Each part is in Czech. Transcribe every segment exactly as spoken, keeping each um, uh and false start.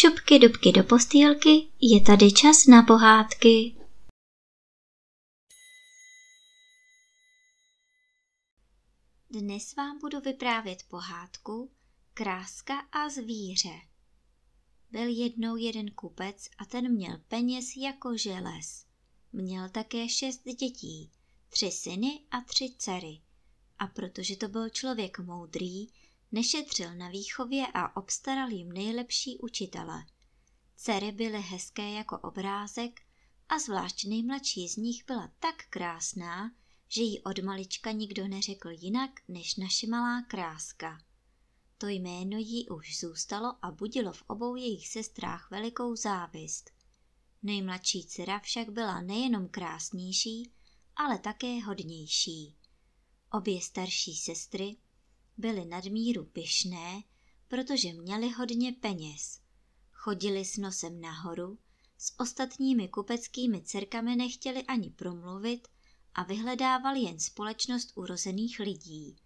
šupky dubky do postýlky, je tady čas na pohádky. Dnes vám budu vyprávět pohádku Kráska a zvíře. Byl jednou jeden kupec a ten měl peněz jako želez. Měl také šest dětí, tři syny a tři dcery. A protože to byl člověk moudrý, nešetřil na výchově a obstaral jim nejlepší učitele. Dcery byly hezké jako obrázek a zvlášť nejmladší z nich byla tak krásná, že jí od malička nikdo neřekl jinak než naše malá kráska. To jméno jí už zůstalo a budilo v obou jejich sestrách velikou závist. Nejmladší dcera však byla nejenom krásnější, ale také hodnější. Obě starší sestry byly nadmíru pyšné, protože měly hodně peněz. Chodili s nosem nahoru, s ostatními kupeckými dcerkami nechtěli ani promluvit a vyhledávali jen společnost urozených lidí.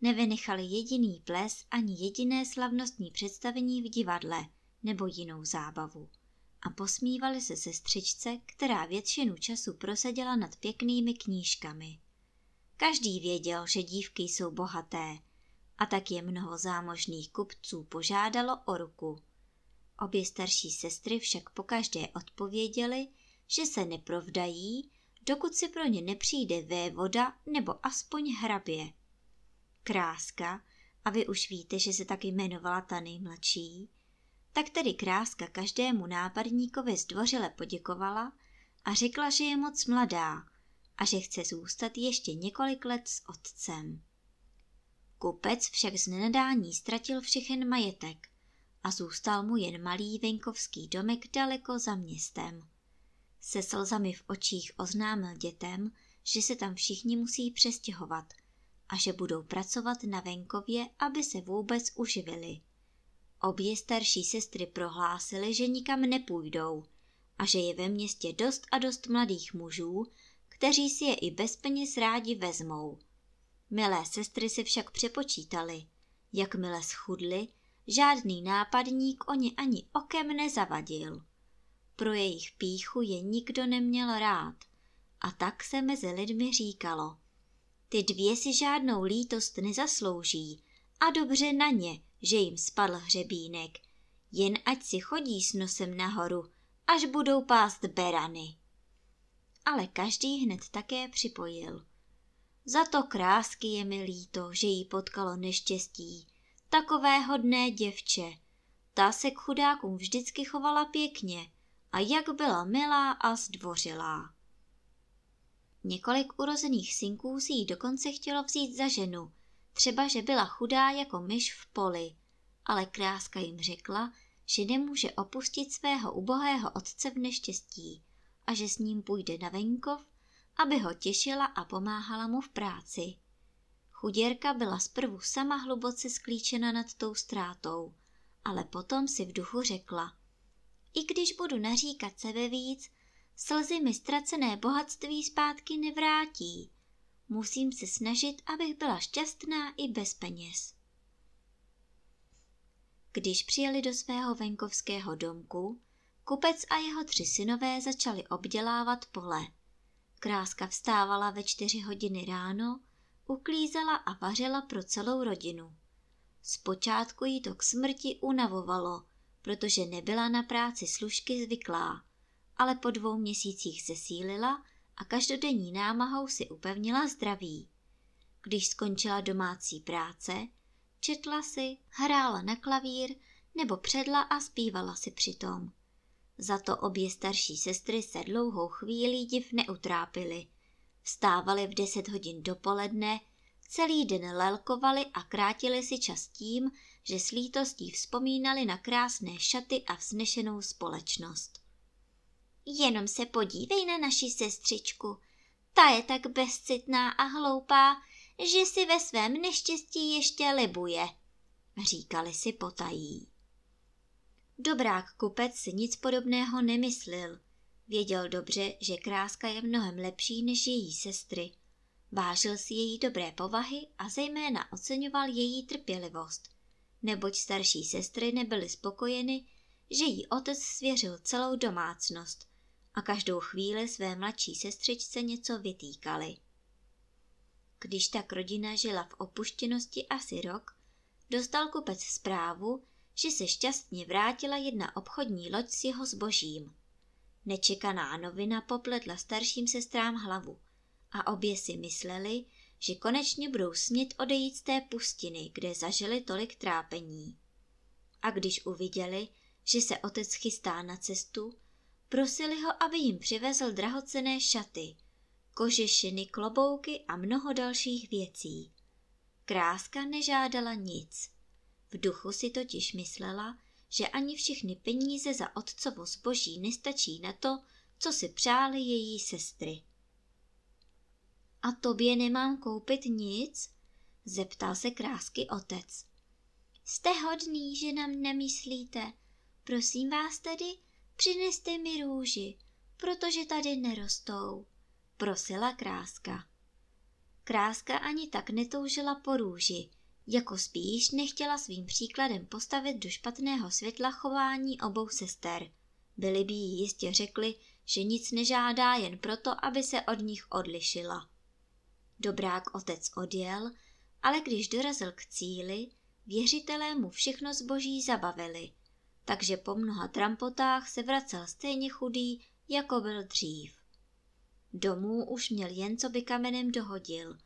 Nevynechali jediný ples ani jediné slavnostní představení v divadle nebo jinou zábavu. A posmívali se sestřičce, která většinu času proseděla nad pěknými knížkami. Každý věděl, že dívky jsou bohaté, a tak je mnoho zámožných kupců požádalo o ruku. Obě starší sestry však pokaždé odpověděly, že se neprovdají, dokud si pro ně nepřijde vévoda nebo aspoň hrabě. Kráska, a vy už víte, že se taky jmenovala ta nejmladší, tak tedy Kráska každému nápadníkovi zdvořile poděkovala a řekla, že je moc mladá a že chce zůstat ještě několik let s otcem. Kupec však z nenadání ztratil všechen majetek a zůstal mu jen malý venkovský domek daleko za městem. Se slzami v očích oznámil dětem, že se tam všichni musí přestěhovat a že budou pracovat na venkově, aby se vůbec uživili. Obě starší sestry prohlásily, že nikam nepůjdou a že je ve městě dost a dost mladých mužů, kteří si je i bez peněz rádi vezmou. Milé sestry se však přepočítaly. Jakmile schudly, žádný nápadník o ně ani okem nezavadil. Pro jejich pýchu je nikdo neměl rád a tak se mezi lidmi říkalo: ty dvě si žádnou lítost nezaslouží a dobře na ně, že jim spadl hřebínek, jen ať si chodí s nosem nahoru, až budou pást berany. Ale každý hned také připojil: za to Krásky je mi líto, že jí potkalo neštěstí, takové hodné děvče. Ta se k chudákům vždycky chovala pěkně a jak byla milá a zdvořilá. Několik urozených synků si jí dokonce chtělo vzít za ženu, třeba že byla chudá jako myš v poli, ale Kráska jim řekla, že nemůže opustit svého ubohého otce v neštěstí a že s ním půjde na venkov, aby ho těšila a pomáhala mu v práci. Chuděrka byla zprvu sama hluboce sklíčena nad tou ztrátou, ale potom si v duchu řekla: i když budu naříkat sebe víc, slzy mi ztracené bohatství zpátky nevrátí. Musím se snažit, abych byla šťastná i bez peněz. Když přijeli do svého venkovského domku, kupec a jeho tři synové začali obdělávat pole. Kráska vstávala ve čtyři hodiny ráno, uklízela a vařila pro celou rodinu. Zpočátku jí to k smrti unavovalo, protože nebyla na práci služky zvyklá, ale po dvou měsících zesílila a každodenní námahou si upevnila zdraví. Když skončila domácí práce, četla si, hrála na klavír nebo předla a zpívala si přitom. Za to obě starší sestry se dlouhou chvíli div neutrápily. Vstávaly v deset hodin dopoledne, celý den lelkovaly a krátily si čas tím, že s lítostí vzpomínaly na krásné šaty a vznešenou společnost. Jenom se podívej na naši sestřičku. Ta je tak bezcitná a hloupá, že si ve svém neštěstí ještě libuje, říkali si potají. Dobrák kupec si nic podobného nemyslil. Věděl dobře, že Kráska je mnohem lepší než její sestry. Vážil si její dobré povahy a zejména oceňoval její trpělivost, neboť starší sestry nebyly spokojeny, že jí otec svěřil celou domácnost a každou chvíli své mladší sestřičce něco vytýkali. Když tak rodina žila v opuštěnosti asi rok, dostal kupec zprávu, že se šťastně vrátila jedna obchodní loď s jeho zbožím. Nečekaná novina popletla starším sestrám hlavu a obě si mysleli, že konečně budou smět odejít z té pustiny, kde zažili tolik trápení. A když uviděli, že se otec chystá na cestu, prosili ho, aby jim přivezl drahocenné šaty, kožešiny, klobouky a mnoho dalších věcí. Kráska nežádala nic. V duchu si totiž myslela, že ani všechny peníze za otcovo zboží nestačí na to, co si přáli její sestry. A tobě nemám koupit nic? Zeptal se Krásky otec. Jste hodný, že nám nemyslíte. Prosím vás tedy, přineste mi růži, protože tady nerostou, prosila Kráska. Kráska ani tak netoužila po růži, jako spíš nechtěla svým příkladem postavit do špatného světla chování obou sester. Byli by jí jistě řekli, že nic nežádá jen proto, aby se od nich odlišila. Dobrák otec odjel, ale když dorazil k cíli, věřitelé mu všechno zboží zabavili, takže po mnoha trampotách se vracel stejně chudý, jako byl dřív. Domů už měl jen co by kamenem dohodil.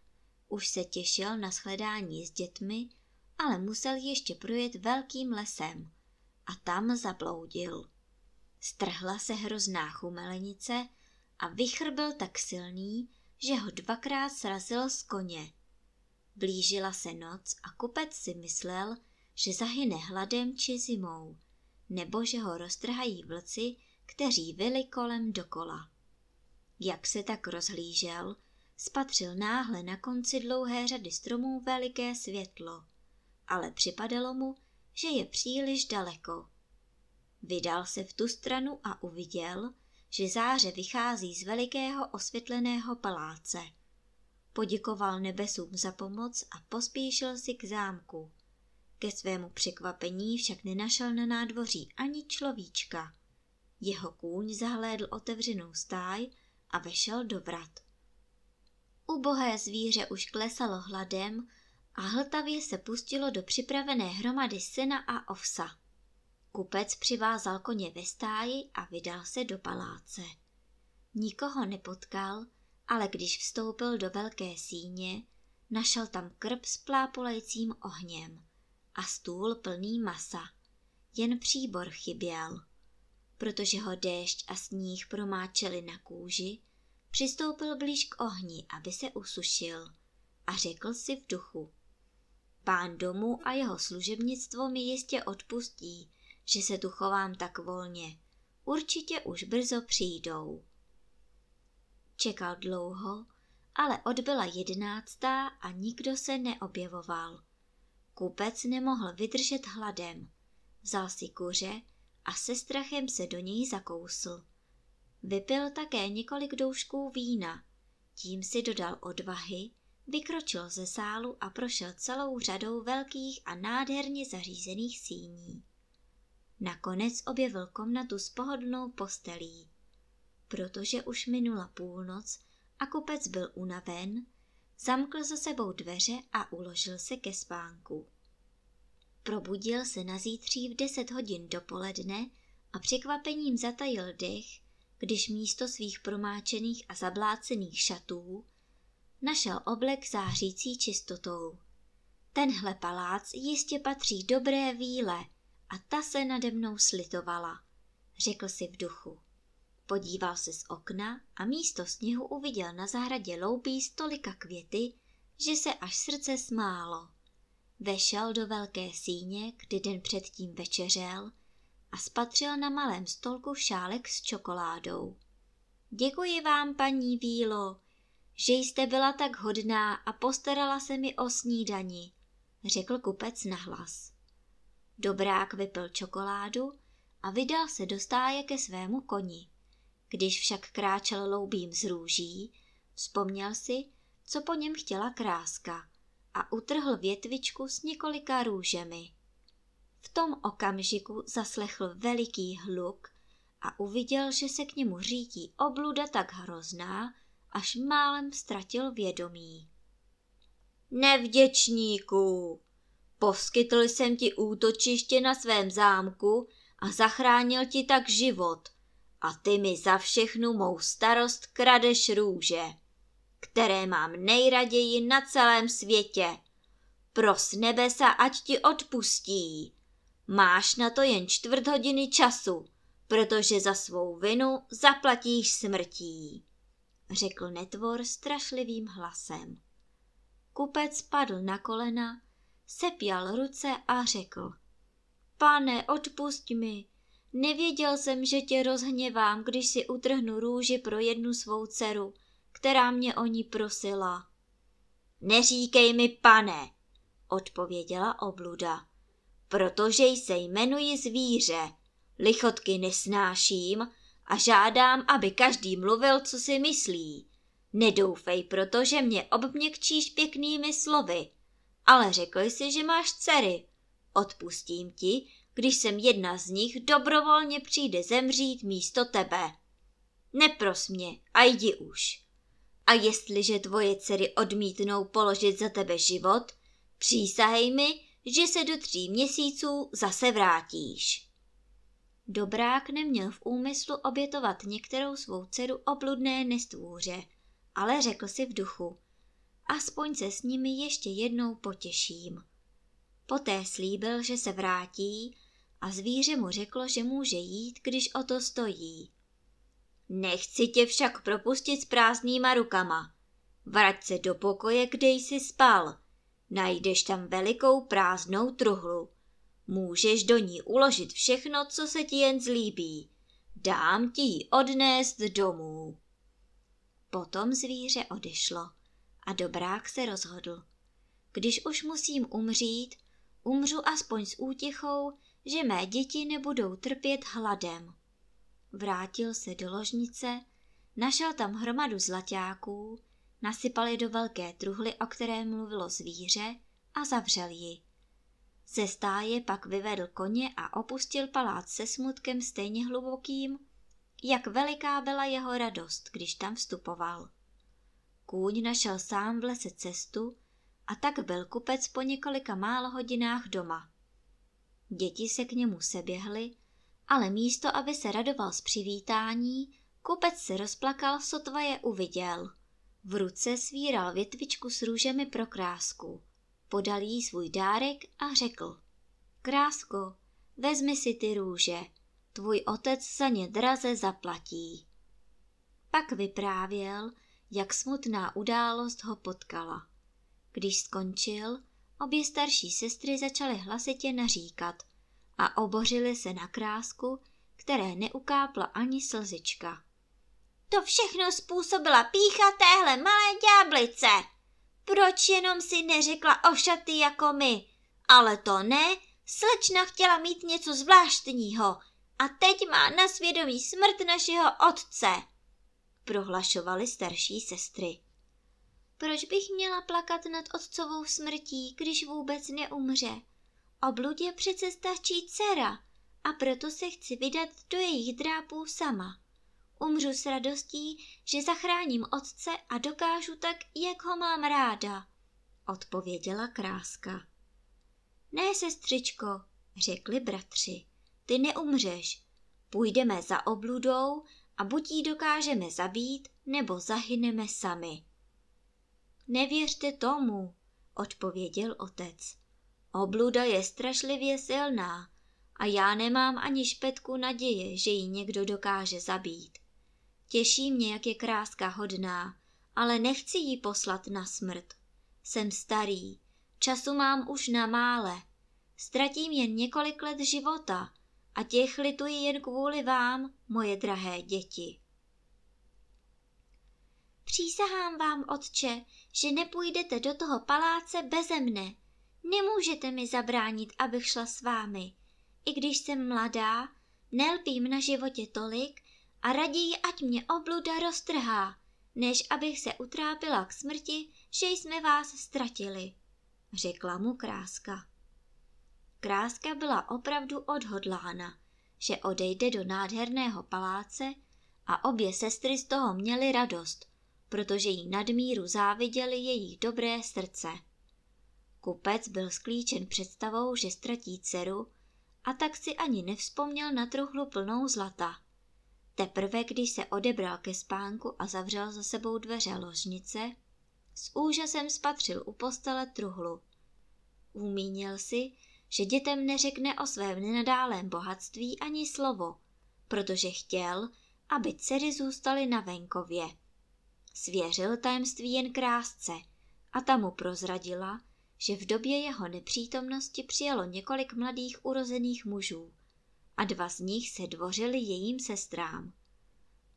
Už se těšil na shledání s dětmi, ale musel ještě projet velkým lesem a tam zabloudil. Strhla se hrozná chumelenice a vichr byl tak silný, že ho dvakrát srazil z koně. Blížila se noc a kupec si myslel, že zahyne hladem či zimou, nebo že ho roztrhají vlci, kteří vyli kolem dokola. Jak se tak rozhlížel, spatřil náhle na konci dlouhé řady stromů veliké světlo, ale připadalo mu, že je příliš daleko. Vydal se v tu stranu a uviděl, že záře vychází z velikého osvětleného paláce. Poděkoval nebesům za pomoc a pospíšil si k zámku. Ke svému překvapení však nenašel na nádvoří ani človíčka. Jeho kůň zahlédl otevřenou stáj a vešel do vrat. Ubohé zvíře už klesalo hladem a hltavě se pustilo do připravené hromady sena a ovsa. Kupec přivázal koně ve stáji a vydal se do paláce. Nikoho nepotkal, ale když vstoupil do velké síně, našel tam krb s plápolajícím ohněm a stůl plný masa. Jen příbor chyběl. Protože ho déšť a sníh promáčeli na kůži, přistoupil blíž k ohni, aby se usušil, a řekl si v duchu: Pán domu a jeho služebnictvo mi jistě odpustí, že se tu chovám tak volně. Určitě už brzo přijdou. Čekal dlouho, ale odbyla jedenáctá a nikdo se neobjevoval. Kupec nemohl vydržet hladem. Vzal si kuře a se strachem se do něj zakousl. Vypil také několik doušků vína. Tím si dodal odvahy, vykročil ze sálu a prošel celou řadou velkých a nádherně zařízených síní. Nakonec objevil komnatu s pohodlnou postelí. Protože už minula půlnoc a kupec byl unaven, zamkl za sebou dveře a uložil se ke spánku. Probudil se nazítří v deset hodin dopoledne a překvapením zatajil dech, když místo svých promáčených a zablácených šatů našel oblek zářící čistotou. Tenhle palác jistě patří dobré víle a ta se nade mnou slitovala, řekl si v duchu. Podíval se z okna a místo sněhu uviděl na zahradě loubí s tolika květy, že se až srdce smálo. Vešel do velké síně, kdy den předtím večeřel, a spatřil na malém stolku šálek s čokoládou. Děkuji vám, paní Vílo, že jste byla tak hodná a postarala se mi o snídani, řekl kupec nahlas. Dobrák vypil čokoládu a vydal se do stáje ke svému koni. Když však kráčel loubím z růží, vzpomněl si, co po něm chtěla Kráska, a utrhl větvičku s několika růžemi. V tom okamžiku zaslechl veliký hluk a uviděl, že se k němu řítí obluda tak hrozná, až málem ztratil vědomí. Nevděčníku, poskytl jsem ti útočiště na svém zámku a zachránil ti tak život a ty mi za všechnu mou starost kradeš růže, které mám nejraději na celém světě. Pros nebesa, ať ti odpustí. Máš na to jen čtvrt hodiny času, protože za svou vinu zaplatíš smrtí, řekl netvor strašlivým hlasem. Kupec padl na kolena, sepjal ruce a řekl: Pane, odpusť mi, nevěděl jsem, že tě rozhněvám, když si utrhnu růži pro jednu svou dceru, která mě o ní prosila. Neříkej mi pane, odpověděla obluda, protože se jmenuji zvíře, lichotky nesnáším a žádám, aby každý mluvil, co si myslí. Nedoufej proto, že mě obměkčíš pěknými slovy, ale řekl jsi, že máš dcery. Odpustím ti, když sem jedna z nich dobrovolně přijde zemřít místo tebe. Nepros mě a jdi už. A jestliže tvoje dcery odmítnou položit za tebe život, přísahej mi, že se do tří měsíců zase vrátíš. Dobrák neměl v úmyslu obětovat některou svou dceru obludné nestvůře, ale řekl si v duchu: aspoň se s nimi ještě jednou potěším. Poté slíbil, že se vrátí, a zvíře mu řeklo, že může jít, když o to stojí. Nechci tě však propustit s prázdnýma rukama. Vrať se do pokoje, kde jsi spal. Najdeš tam velikou prázdnou truhlu. Můžeš do ní uložit všechno, co se ti jen zlíbí. Dám ti ji odnést domů. Potom zvíře odešlo a dobrák se rozhodl: když už musím umřít, umřu aspoň s útěchou, že mé děti nebudou trpět hladem. Vrátil se do ložnice, našel tam hromadu zlaťáků, nasypal je do velké truhly, o které mluvilo zvíře, a zavřel ji. Ze stáje pak vyvedl koně a opustil palác se smutkem stejně hlubokým, jak veliká byla jeho radost, když tam vstupoval. Kůň našel sám v lese cestu, a tak byl kupec po několika málo hodinách doma. Děti se k němu seběhly, ale místo, aby se radoval z přivítání, kupec se rozplakal, sotva je uviděl. V ruce svíral větvičku s růžemi pro krásku. Podal jí svůj dárek a řekl: Krásko, vezmi si ty růže, tvůj otec za ně draze zaplatí. Pak vyprávěl, jak smutná událost ho potkala. Když skončil, obě starší sestry začaly hlasitě naříkat a obořily se na krásku, které neukápla ani slzička. To všechno způsobila pýcha téhle malé ďáblice. Proč jenom si neřekla ošaty jako my? Ale to ne, slečna chtěla mít něco zvláštního a teď má na svědomí smrt našeho otce, prohlašovaly starší sestry. Proč bych měla plakat nad otcovou smrtí, když vůbec neumře? Obludě přece stačí dcera a proto se chci vydat do jejich drápů sama. Umřu s radostí, že zachráním otce a dokážu tak, jak ho mám ráda, odpověděla kráska. Ne, sestřičko, řekli bratři, ty neumřeš. Půjdeme za obludou a buď ji dokážeme zabít, nebo zahyneme sami. Nevěřte tomu, odpověděl otec. Obluda je strašlivě silná a já nemám ani špetku naděje, že ji někdo dokáže zabít. Těší mě, jak je kráska hodná, ale nechci ji poslat na smrt. Jsem starý, času mám už na mále. Ztratím jen několik let života a těch lituji jen kvůli vám, moje drahé děti. Přísahám vám, otče, že nepůjdete do toho paláce beze mne. Nemůžete mi zabránit, abych šla s vámi. I když jsem mladá, nelpím na životě tolik a raději, ať mě obluda roztrhá, než abych se utrápila k smrti, že jsme vás ztratili, řekla mu kráska. kráska byla opravdu odhodlána, že odejde do nádherného paláce a obě sestry z toho měly radost, protože jí nadmíru záviděli její dobré srdce. Kupec byl sklíčen představou, že ztratí dceru, a tak si ani nevzpomněl na truhlu plnou zlata. Teprve když se odebral ke spánku a zavřel za sebou dveře ložnice, s úžasem spatřil u postele truhlu. Umínil si, že dětem neřekne o svém nenadálém bohatství ani slovo, protože chtěl, aby dcery zůstaly na venkově. Svěřil tajemství jen krásce a ta mu prozradila, že v době jeho nepřítomnosti přijelo několik mladých urozených mužů a dva z nich se dvořili jejím sestrám.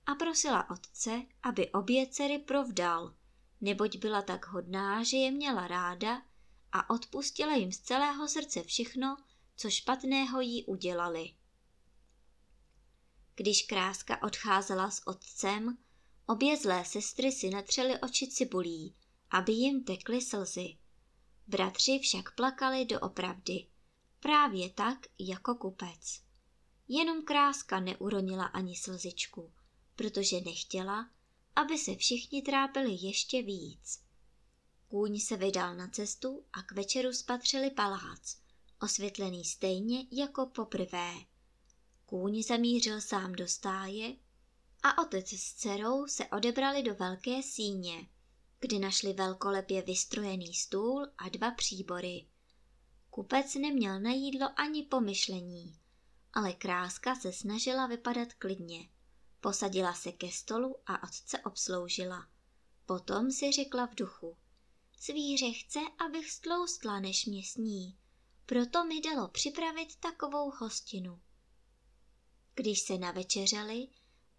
A prosila otce, aby obě dcery provdal, neboť byla tak hodná, že je měla ráda a odpustila jim z celého srdce všechno, co špatného jí udělali. Když kráska odcházela s otcem, obě zlé sestry si natřely oči cibulí, aby jim tekly slzy. Bratři však plakali doopravdy, právě tak jako kupec. Jenom kráska neuronila ani slzičku, protože nechtěla, aby se všichni trápili ještě víc. Kůň se vydal na cestu a k večeru spatřili palác, osvětlený stejně jako poprvé. Kůň zamířil sám do stáje a otec s dcerou se odebrali do velké síně, kde našli velkolepě vystrojený stůl a dva příbory. Kupec neměl na jídlo ani pomyšlení, ale kráska se snažila vypadat klidně. Posadila se ke stolu a otce obsloužila. Potom si řekla v duchu: zvíře chce, abych stloustla, než mě sní, proto mi dalo připravit takovou hostinu. Když se navečeřeli,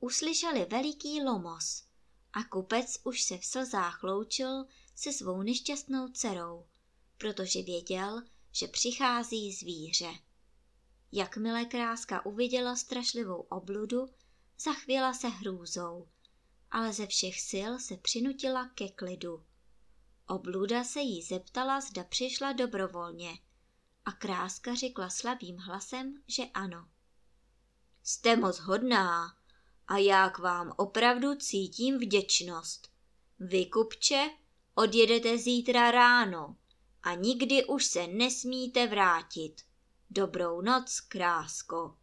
uslyšeli veliký lomos a kupec už se v slzách loučil se svou nešťastnou dcerou, protože věděl, že přichází zvíře. Jakmile kráska uviděla strašlivou obludu, zachvěla se hrůzou, ale ze všech sil se přinutila ke klidu. Obluda se jí zeptala, zda přišla dobrovolně, a kráska řekla slabým hlasem, že ano. Jste moc hodná a já k vám opravdu cítím vděčnost. Vy, kupče, odjedete zítra ráno a nikdy už se nesmíte vrátit. Dobrou noc, krásko,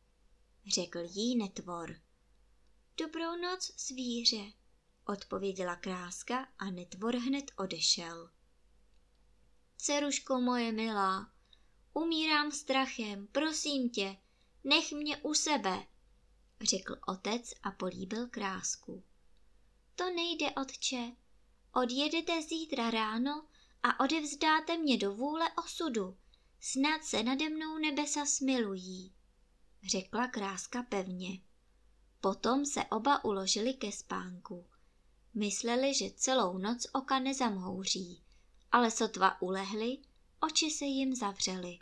řekl jí netvor. Dobrou noc, zvíře, odpověděla kráska a netvor hned odešel. Dceruško moje milá, umírám strachem, prosím tě, nech mě u sebe, řekl otec a políbil krásku. To nejde, otče, odjedete zítra ráno a odevzdáte mě do vůle osudu, snad se nade mnou nebesa smilují, řekla kráska pevně. Potom se oba uložili ke spánku. Mysleli, že celou noc oka nezamhouří, ale sotva ulehli, oči se jim zavřely.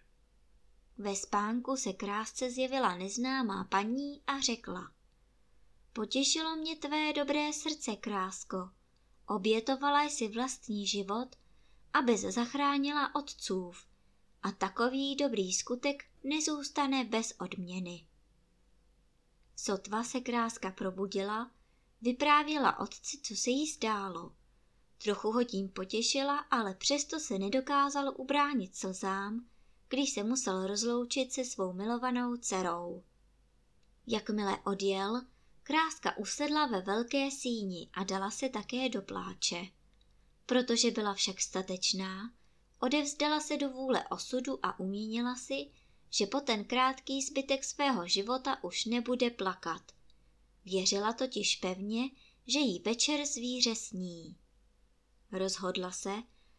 Ve spánku se krásce zjevila neznámá paní a řekla: potěšilo mě tvé dobré srdce, krásko. Obětovala jsi vlastní život, abys zachránila otcův, a takový dobrý skutek nezůstane bez odměny. Sotva se kráska probudila, vyprávěla otci, co se jí zdálo. Trochu ho tím potěšila, ale přesto se nedokázal ubránit slzám, když se musel rozloučit se svou milovanou dcerou. Jakmile odjel, kráska usedla ve velké síni a dala se také do pláče. Protože byla však statečná, odevzdala se do vůle osudu a umínila si, že po ten krátký zbytek svého života už nebude plakat. Věřila totiž pevně, že jí večer zvíře sní. Rozhodla se,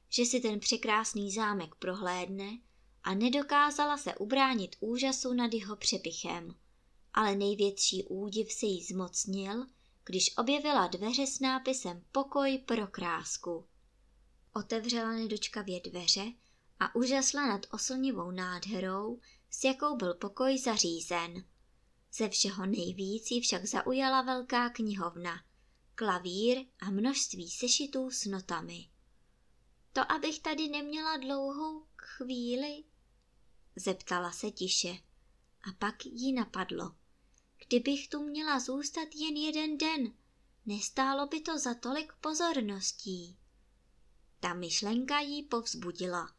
že si ten překrásný zámek prohlédne a nedokázala se ubránit úžasu nad jeho přepichem. Ale největší údiv se jí zmocnil, když objevila dveře s nápisem Pokoj pro krásku. Otevřela nedočkavě dveře a užasla nad oslnivou nádherou, s jakou byl pokoj zařízen. Ze všeho nejvíc jí však zaujala velká knihovna, klavír a množství sešitů s notami. To abych tady neměla dlouhou chvíli, zeptala se tiše. A pak jí napadlo. Kdybych tu měla zůstat jen jeden den, nestálo by to za tolik pozorností. Ta myšlenka jí povzbudila.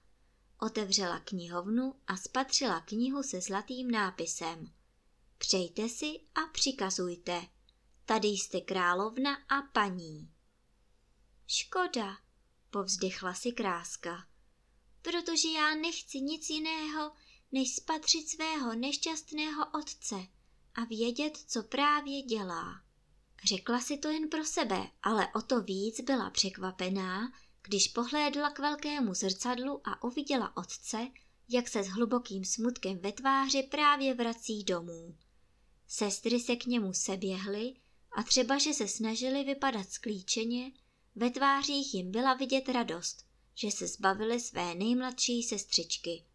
Otevřela knihovnu a spatřila knihu se zlatým nápisem. Přejte si a přikazujte. Tady jste královna a paní. Škoda, povzdechla si kráska, protože já nechci nic jiného, než spatřit svého nešťastného otce a vědět, co právě dělá. Řekla si to jen pro sebe, ale o to víc byla překvapená, když pohlédla k velkému zrcadlu a uviděla otce, jak se s hlubokým smutkem ve tváři právě vrací domů. Sestry se k němu seběhly a třeba, že se snažily vypadat sklíčeně, ve tvářích jim byla vidět radost, že se zbavily své nejmladší sestřičky.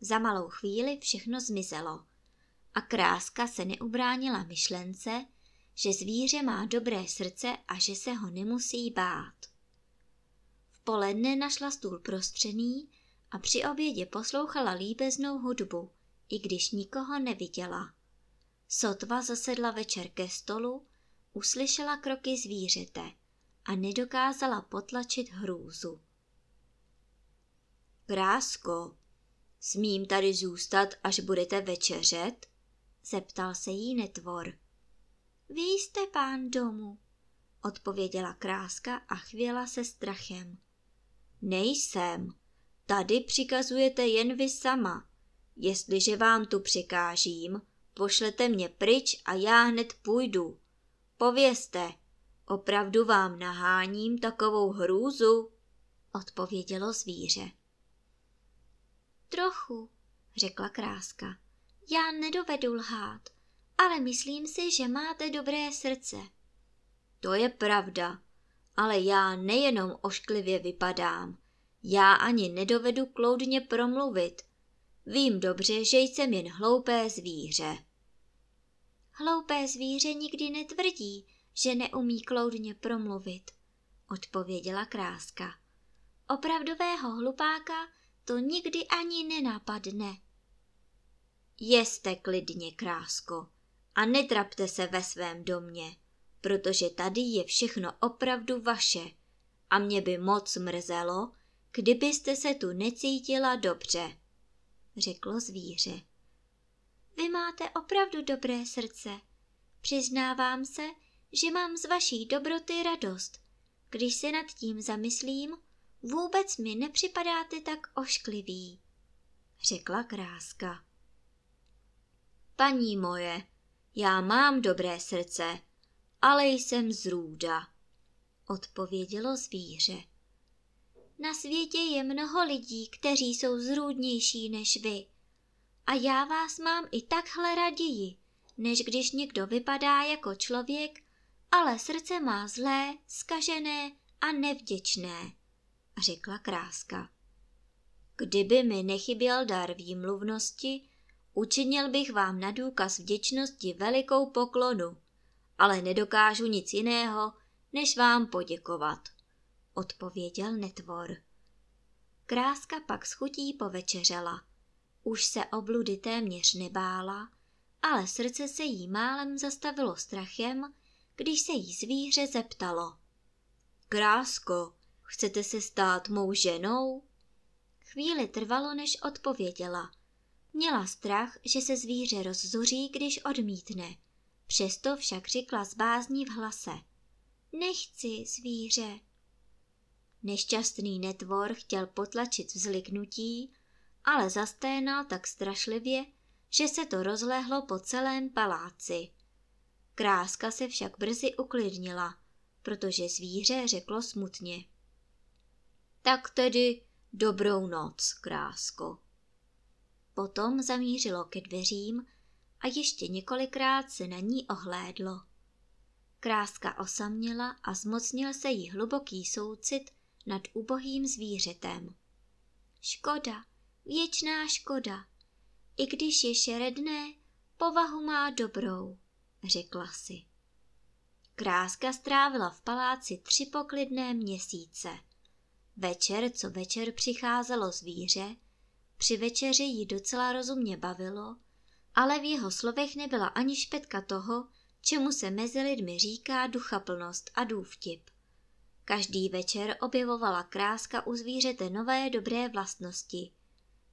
Za malou chvíli všechno zmizelo a kráska se neubránila myšlence, že zvíře má dobré srdce a že se ho nemusí bát. V poledne našla stůl prostřený a při obědě poslouchala líbeznou hudbu, i když nikoho neviděla. Sotva zasedla večer ke stolu, uslyšela kroky zvířete a nedokázala potlačit hrůzu. Krásko, smím tady zůstat, až budete večeřet? Zeptal se jí netvor. Vy jste pán domu, odpověděla kráska a chvěla se strachem. Nejsem, tady přikazujete jen vy sama. Jestliže vám tu přikážím, pošlete mě pryč a já hned půjdu. Povězte, opravdu vám naháním takovou hrůzu, odpovědělo zvíře. Trochu, řekla kráska, já nedovedu lhát, ale myslím si, že máte dobré srdce. To je pravda, ale já nejenom ošklivě vypadám, já ani nedovedu kloudně promluvit. Vím dobře, že jsem jen hloupé zvíře. Hloupé zvíře nikdy netvrdí, že neumí kloudně promluvit, odpověděla kráska. Opravdového hlupáka to nikdy ani nenapadne. Jezte klidně, krásko, a netrapte se ve svém domě, protože tady je všechno opravdu vaše a mě by moc mrzelo, kdybyste se tu necítila dobře, řeklo zvíře. Vy máte opravdu dobré srdce. Přiznávám se, že mám z vaší dobroty radost. Když se nad tím zamyslím, vůbec mi nepřipadáte tak ošklivý, řekla kráska. Paní moje, já mám dobré srdce, ale jsem zrůda, odpovědělo zvíře. Na světě je mnoho lidí, kteří jsou zrůdnější než vy. A já vás mám i takhle raději, než když někdo vypadá jako člověk, ale srdce má zlé, zkažené a nevděčné, řekla kráska. Kdyby mi nechyběl dar výmluvnosti, učinil bych vám na důkaz vděčnosti velikou poklonu, ale nedokážu nic jiného, než vám poděkovat, odpověděl netvor. Kráska pak s chutí povečeřela. Už se obludy téměř nebála, ale srdce se jí málem zastavilo strachem, když se jí zvíře zeptalo. Krásko, chcete se stát mou ženou? Chvíli trvalo, než odpověděla. Měla strach, že se zvíře rozzuří, když odmítne. Přesto však řekla s bázní v hlase. Nechci, zvíře. Nešťastný netvor chtěl potlačit vzliknutí, ale zasténal tak strašlivě, že se to rozlehlo po celém paláci. Kráska se však brzy uklidnila, protože zvíře řeklo smutně. Tak tedy dobrou noc, krásko. Potom zamířilo ke dveřím a ještě několikrát se na ní ohlédlo. Kráska osaměla a zmocnil se jí hluboký soucit nad ubohým zvířetem. Škoda, věčná škoda, i když je šeredné, povahu má dobrou, řekla si. Kráska strávila v paláci tři poklidné měsíce. Večer co večer přicházelo zvíře, Při večeři ji docela rozumně bavilo, ale v jeho slovech nebyla ani špetka toho, čemu se mezi lidmi říká duchaplnost a důvtip. Každý večer objevovala Kráska u zvířete nové dobré vlastnosti.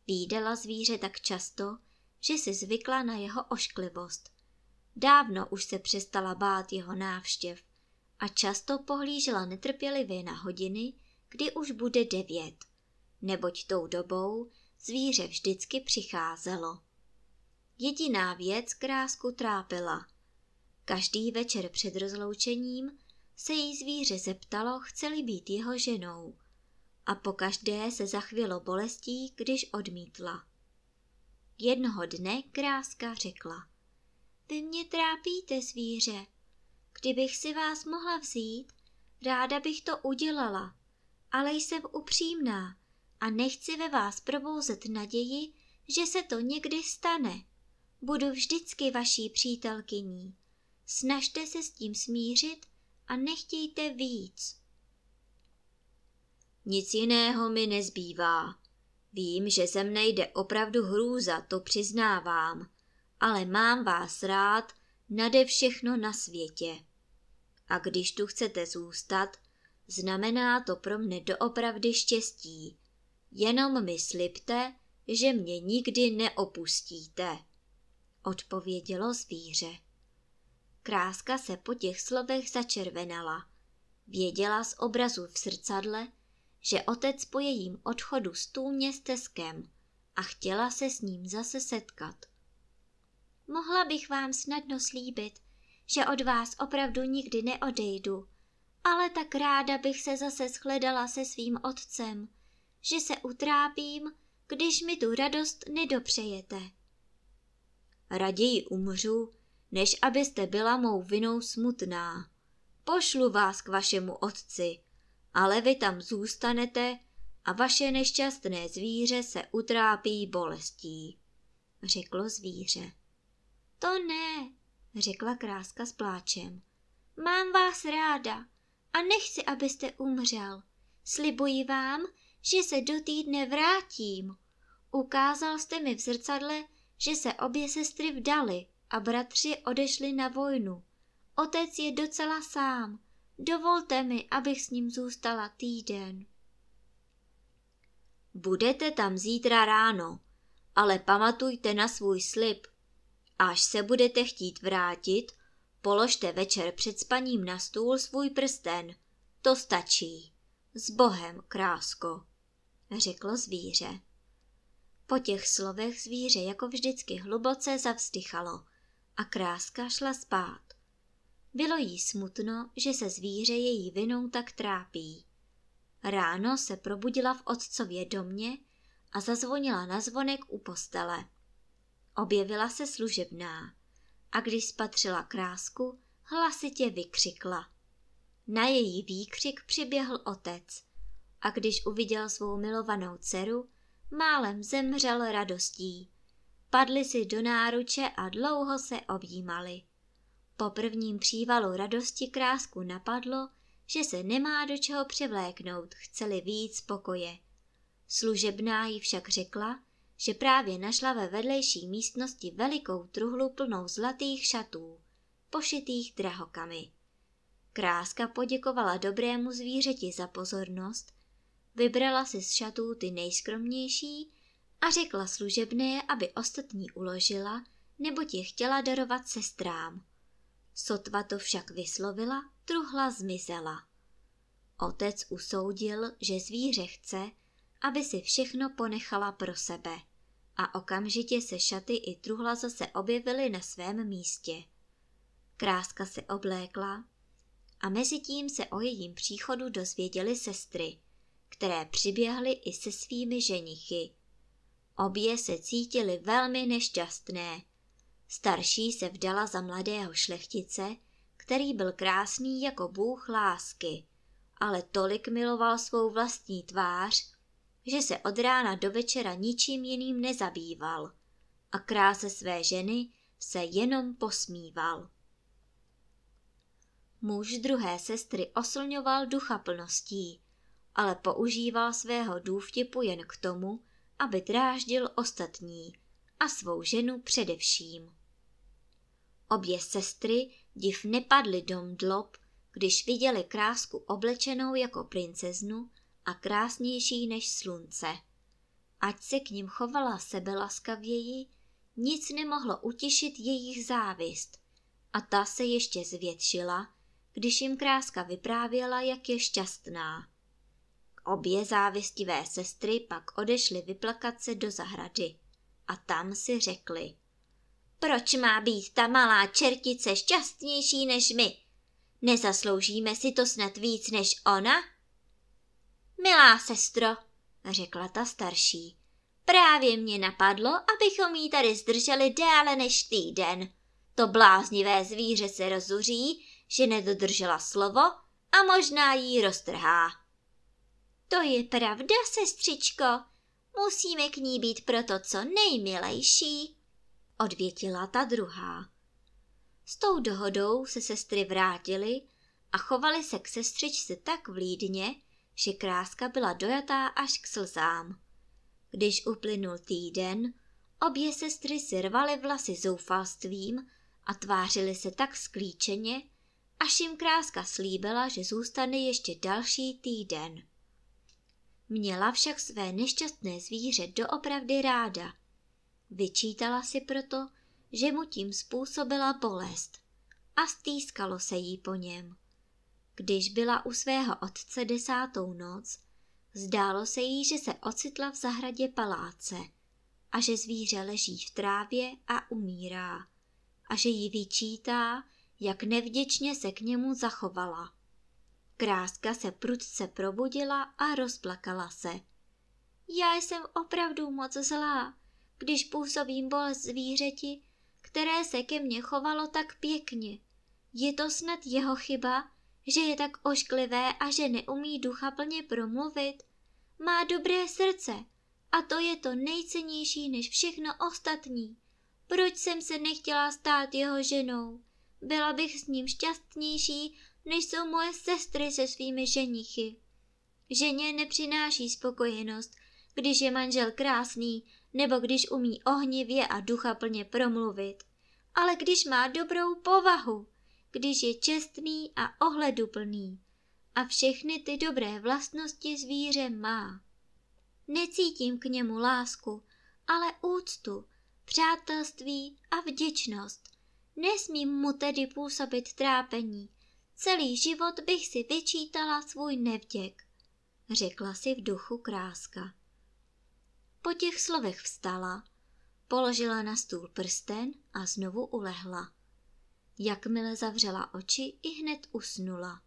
Vídala zvíře tak často, že si zvykla na jeho ošklivost. Dávno už se přestala bát jeho návštěv a často pohlížela netrpělivě na hodiny, kdy už bude devět, neboť tou dobou zvíře vždycky přicházelo. Jediná věc Krásku trápila. Každý večer před rozloučením se jí zvíře zeptalo, chce-li být jeho ženou, a pokaždé se zachvělo bolestí, když odmítla. Jednoho dne Kráska řekla: Vy mě trápíte, zvíře. Kdybych si vás mohla vzít, ráda bych to udělala, ale jsem upřímná a nechci ve vás probouzet naději, že se to někdy stane. Budu vždycky vaší přítelkyní. Snažte se s tím smířit a nechtějte víc. Nic jiného mi nezbývá. Vím, že ze mne jde opravdu hrůza, to přiznávám, ale mám vás rád nade všechno na světě. A když tu chcete zůstat, znamená to pro mne doopravdy štěstí. Jenom mi slibte, že mě nikdy neopustíte, odpovědělo zvíře. Kráska se po těch slovech začervenala. Věděla z obrazu v zrcadle, že otec po jejím odchodu stůlně steskem, a chtěla se s ním zase setkat. Mohla bych vám snadno slíbit, že od vás opravdu nikdy neodejdu, ale tak ráda bych se zase shledala se svým otcem, že se utrápím, když mi tu radost nedopřejete. Raději umřu, než abyste byla mou vinou smutná. Pošlu vás k vašemu otci, ale vy tam zůstanete a vaše nešťastné zvíře se utrápí bolestí, řeklo zvíře. To ne, řekla Kráska s pláčem. Mám vás ráda a nechci, abyste umřel. Slibuji vám, že se do týdne vrátím. Ukázal jste mi v zrcadle, že se obě sestry vdaly a bratři odešli na vojnu. Otec je docela sám. Dovolte mi, abych s ním zůstala týden. Budete tam zítra ráno, ale pamatujte na svůj slib. Až se budete chtít vrátit, položte večer před spaním na stůl svůj prsten. To stačí. S Bohem, Krásko, řeklo zvíře. Po těch slovech zvíře jako vždycky hluboce zavzdychalo a Kráska šla spát. Bylo jí smutno, že se zvíře její vinou tak trápí. Ráno se probudila v otcově domě a zazvonila na zvonek u postele. Objevila se služebná a když spatřila Krásku, hlasitě vykřikla. Na její výkřik přiběhl otec a když uviděl svou milovanou dceru, málem zemřel radostí. Padli si do náruče a dlouho se objímali. Po prvním přívalu radosti Krásku napadlo, že se nemá do čeho převléknout, chce-li víc pokoje. Služebná jí však řekla, že právě našla ve vedlejší místnosti velikou truhlu plnou zlatých šatů, pošitých drahokamy. Kráska poděkovala dobrému zvířeti za pozornost, vybrala si z šatů ty nejskromnější a řekla služebné, aby ostatní uložila, neboť je chtěla darovat sestrám. Sotva to však vyslovila, truhla zmizela. Otec usoudil, že zvíře chce, aby si všechno ponechala pro sebe, a okamžitě se šaty i truhla zase objevily na svém místě. Kráska se oblékla a mezitím se o jejím příchodu dozvěděly sestry, které přiběhly i se svými ženichy. Obě se cítily velmi nešťastné. Starší se vdala za mladého šlechtice, který byl krásný jako bůh lásky, ale tolik miloval svou vlastní tvář, že se od rána do večera ničím jiným nezabýval a kráse své ženy se jenom posmíval. Muž druhé sestry oslňoval duchaplností, ale používal svého důvtipu jen k tomu, aby dráždil ostatní a svou ženu především. Obě sestry div nepadly dom dlob, když viděli krásku oblečenou jako princeznu a krásnější než slunce. Ať se k nim chovala sebelaskavěji, nic nemohlo utišit jejich závist, a ta se ještě zvětšila, když jim kráska vyprávěla, jak je šťastná. Obě závistivé sestry pak odešly vyplakat se do zahrady a tam si řekly: proč má být ta malá čertice šťastnější než my? Nezasloužíme si to snad víc než ona? Milá sestro, řekla ta starší, právě mě napadlo, abychom jí tady zdrželi déle než týden. To bláznivé zvíře se rozuří, že nedodržela slovo a možná jí roztrhá. To je pravda, sestřičko, musíme k ní být proto co nejmilejší, odvětila ta druhá. S tou dohodou se sestry vrátily a chovaly se k sestřičce tak vlídně, že kráska byla dojatá až k slzám. Když uplynul týden, obě sestry si rvaly vlasy zoufalstvím a tvářily se tak sklíčeně, až jim kráska slíbila, že zůstane ještě další týden. Měla však své nešťastné zvíře doopravdy ráda. Vyčítala si proto, že mu tím způsobila bolest, a stýskalo se jí po něm. Když byla u svého otce desátou noc, zdálo se jí, že se ocitla v zahradě paláce a že zvíře leží v trávě a umírá a že jí vyčítá, jak nevděčně se k němu zachovala. Kráska se prudce probudila a rozplakala se. Já jsem opravdu moc zlá, když působím bolest zvířeti, které se ke mně chovalo tak pěkně. Je to snad jeho chyba, že je tak ošklivé a že neumí duchaplně promluvit? Má dobré srdce a to je to nejcennější než všechno ostatní. Proč jsem se nechtěla stát jeho ženou? Byla bych s ním šťastnější, než jsou moje sestry se svými ženichy. Ženě nepřináší spokojenost, když je manžel krásný nebo když umí ohnivě a duchaplně promluvit, ale když má dobrou povahu, když je čestný a ohleduplný a všechny ty dobré vlastnosti zvíře má. Necítím k němu lásku, ale úctu, přátelství a vděčnost. Nesmím mu tedy působit trápení. Celý život bych si vyčítala svůj nevděk, řekla si v duchu kráska. Po těch slovech vstala, položila na stůl prsten a znovu ulehla. Jakmile zavřela oči, i hned usnula.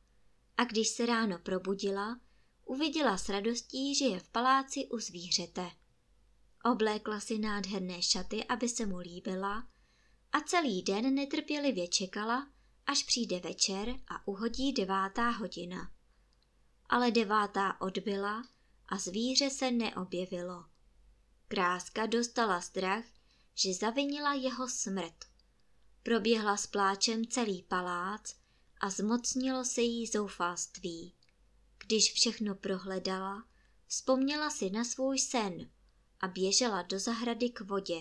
A když se ráno probudila, uviděla s radostí, že je v paláci u zvířete. Oblékla si nádherné šaty, aby se mu líbila, a celý den netrpělivě čekala, až přijde večer a uhodí devátá hodina. Ale devátá odbyla a zvíře se neobjevilo. Kráska dostala strach, že zavinila jeho smrt. Proběhla s pláčem celý palác a zmocnilo se jí zoufalství. Když všechno prohledala, vzpomněla si na svůj sen a běžela do zahrady k vodě,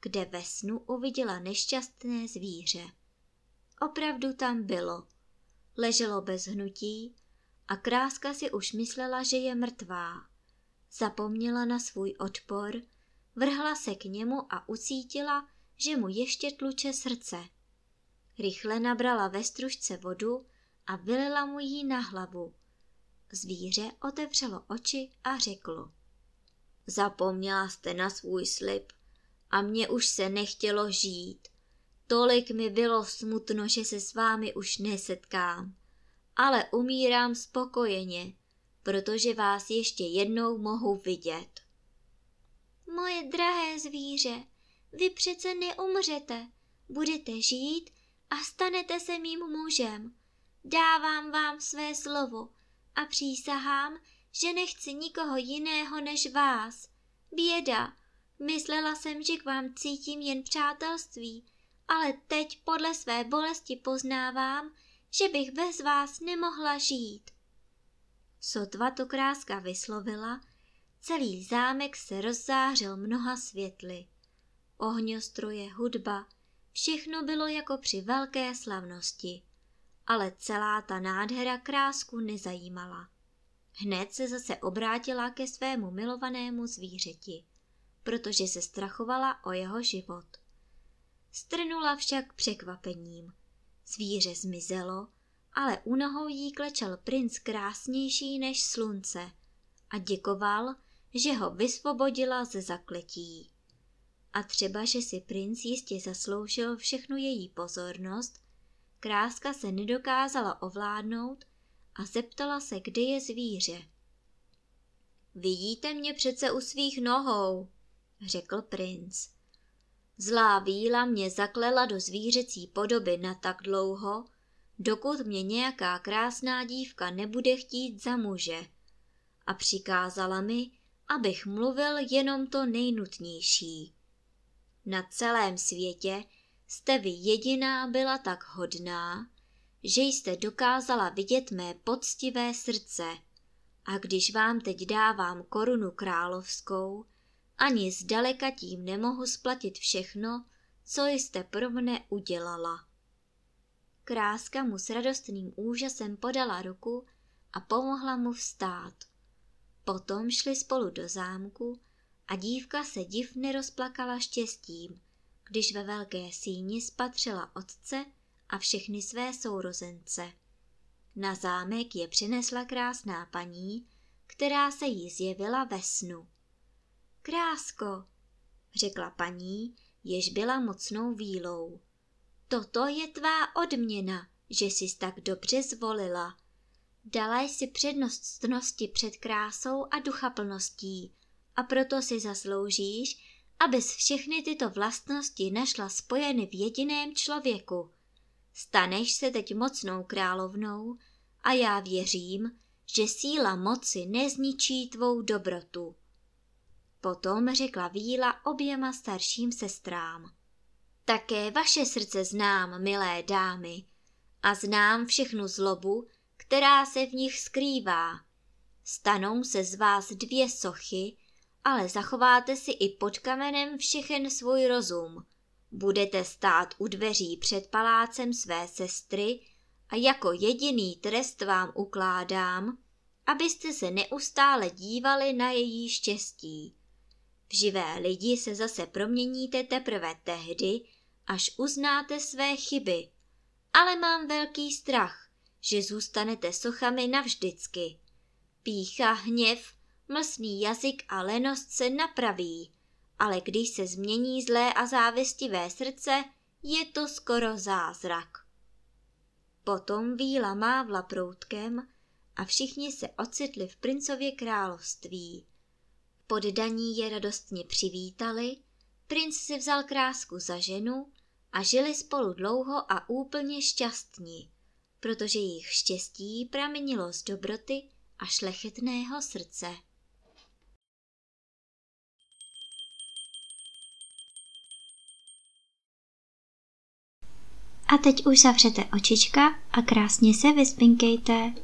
kde ve snu uviděla nešťastné zvíře. Opravdu tam bylo. Leželo bez hnutí a kráska si už myslela, že je mrtvá. Zapomněla na svůj odpor, vrhla se k němu a ucítila, že mu ještě tluče srdce. Rychle nabrala ve stružce vodu a vylila mu ji na hlavu. Zvíře otevřelo oči a řeklo: zapomněla jste na svůj slib a mně už se nechtělo žít. Tolik mi bylo smutno, že se s vámi už nesetkám, ale umírám spokojeně, protože vás ještě jednou mohu vidět. Moje drahé zvíře, vy přece neumřete, budete žít a stanete se mým mužem. Dávám vám své slovo a přísahám, že nechci nikoho jiného než vás. Běda, myslela jsem, že k vám cítím jen přátelství, ale teď podle své bolesti poznávám, že bych bez vás nemohla žít. Sotva to kráska vyslovila, Celý zámek se rozzářil mnoha světly. Ohňostroje, hudba, všechno bylo jako při velké slavnosti. Ale celá ta nádhera krásku nezajímala. Hned se zase obrátila ke svému milovanému zvířeti, protože se strachovala o jeho život. Strnula však překvapením. Zvíře zmizelo, ale u nohou jí klečel princ krásnější než slunce a děkoval, že ho vysvobodila ze zakletí. A třeba, že si princ jistě zasloužil všechnu její pozornost, kráska se nedokázala ovládnout a zeptala se, kde je zvíře. Vidíte mě přece u svých nohou, řekl princ. Zlá víla mě zaklela do zvířecí podoby na tak dlouho, dokud mě nějaká krásná dívka nebude chtít za muže. A přikázala mi, abych mluvil jenom to nejnutnější. Na celém světě jste vy jediná byla tak hodná, že jste dokázala vidět mé poctivé srdce. A když vám teď dávám korunu královskou, ani zdaleka tím nemohu splatit všechno, co jste pro mne udělala. Kráska mu s radostným úžasem podala ruku a pomohla mu vstát. Potom šli spolu do zámku a dívka se divně rozplakala štěstím, když ve velké síni spatřila otce a všechny své sourozence. Na zámek je přinesla krásná paní, která se jí zjevila ve snu. Krásko, řekla paní, jež byla mocnou vílou, toto je tvá odměna, že jsi tak dobře zvolila. Dala jsi přednost ctnosti před krásou a duchaplností a proto si zasloužíš, abys všechny tyto vlastnosti našla spojeny v jediném člověku. Staneš se teď mocnou královnou a já věřím, že síla moci nezničí tvou dobrotu. Potom řekla víla oběma starším sestrám. Také vaše srdce znám, milé dámy, a znám všechnu zlobu, která se v nich skrývá. Stanou se z vás dvě sochy, ale zachováte si i pod kamenem všechen svůj rozum. Budete stát u dveří před palácem své sestry a jako jediný trest vám ukládám, abyste se neustále dívali na její štěstí. V živé lidi se zase proměníte teprve tehdy, až uznáte své chyby. Ale mám velký strach, že zůstanete sochami navždycky. Pýcha, hněv, mlsný jazyk a lenost se napraví, ale když se změní zlé a závistivé srdce, je to skoro zázrak. Potom víla mávla proutkem a všichni se ocitli v princově království. Poddaní je radostně přivítali, princ si vzal krásku za ženu a žili spolu dlouho a úplně šťastní, protože jejich štěstí pramenilo z dobroty a šlechetného srdce. A teď už zavřete očička a krásně se vyspinkejte.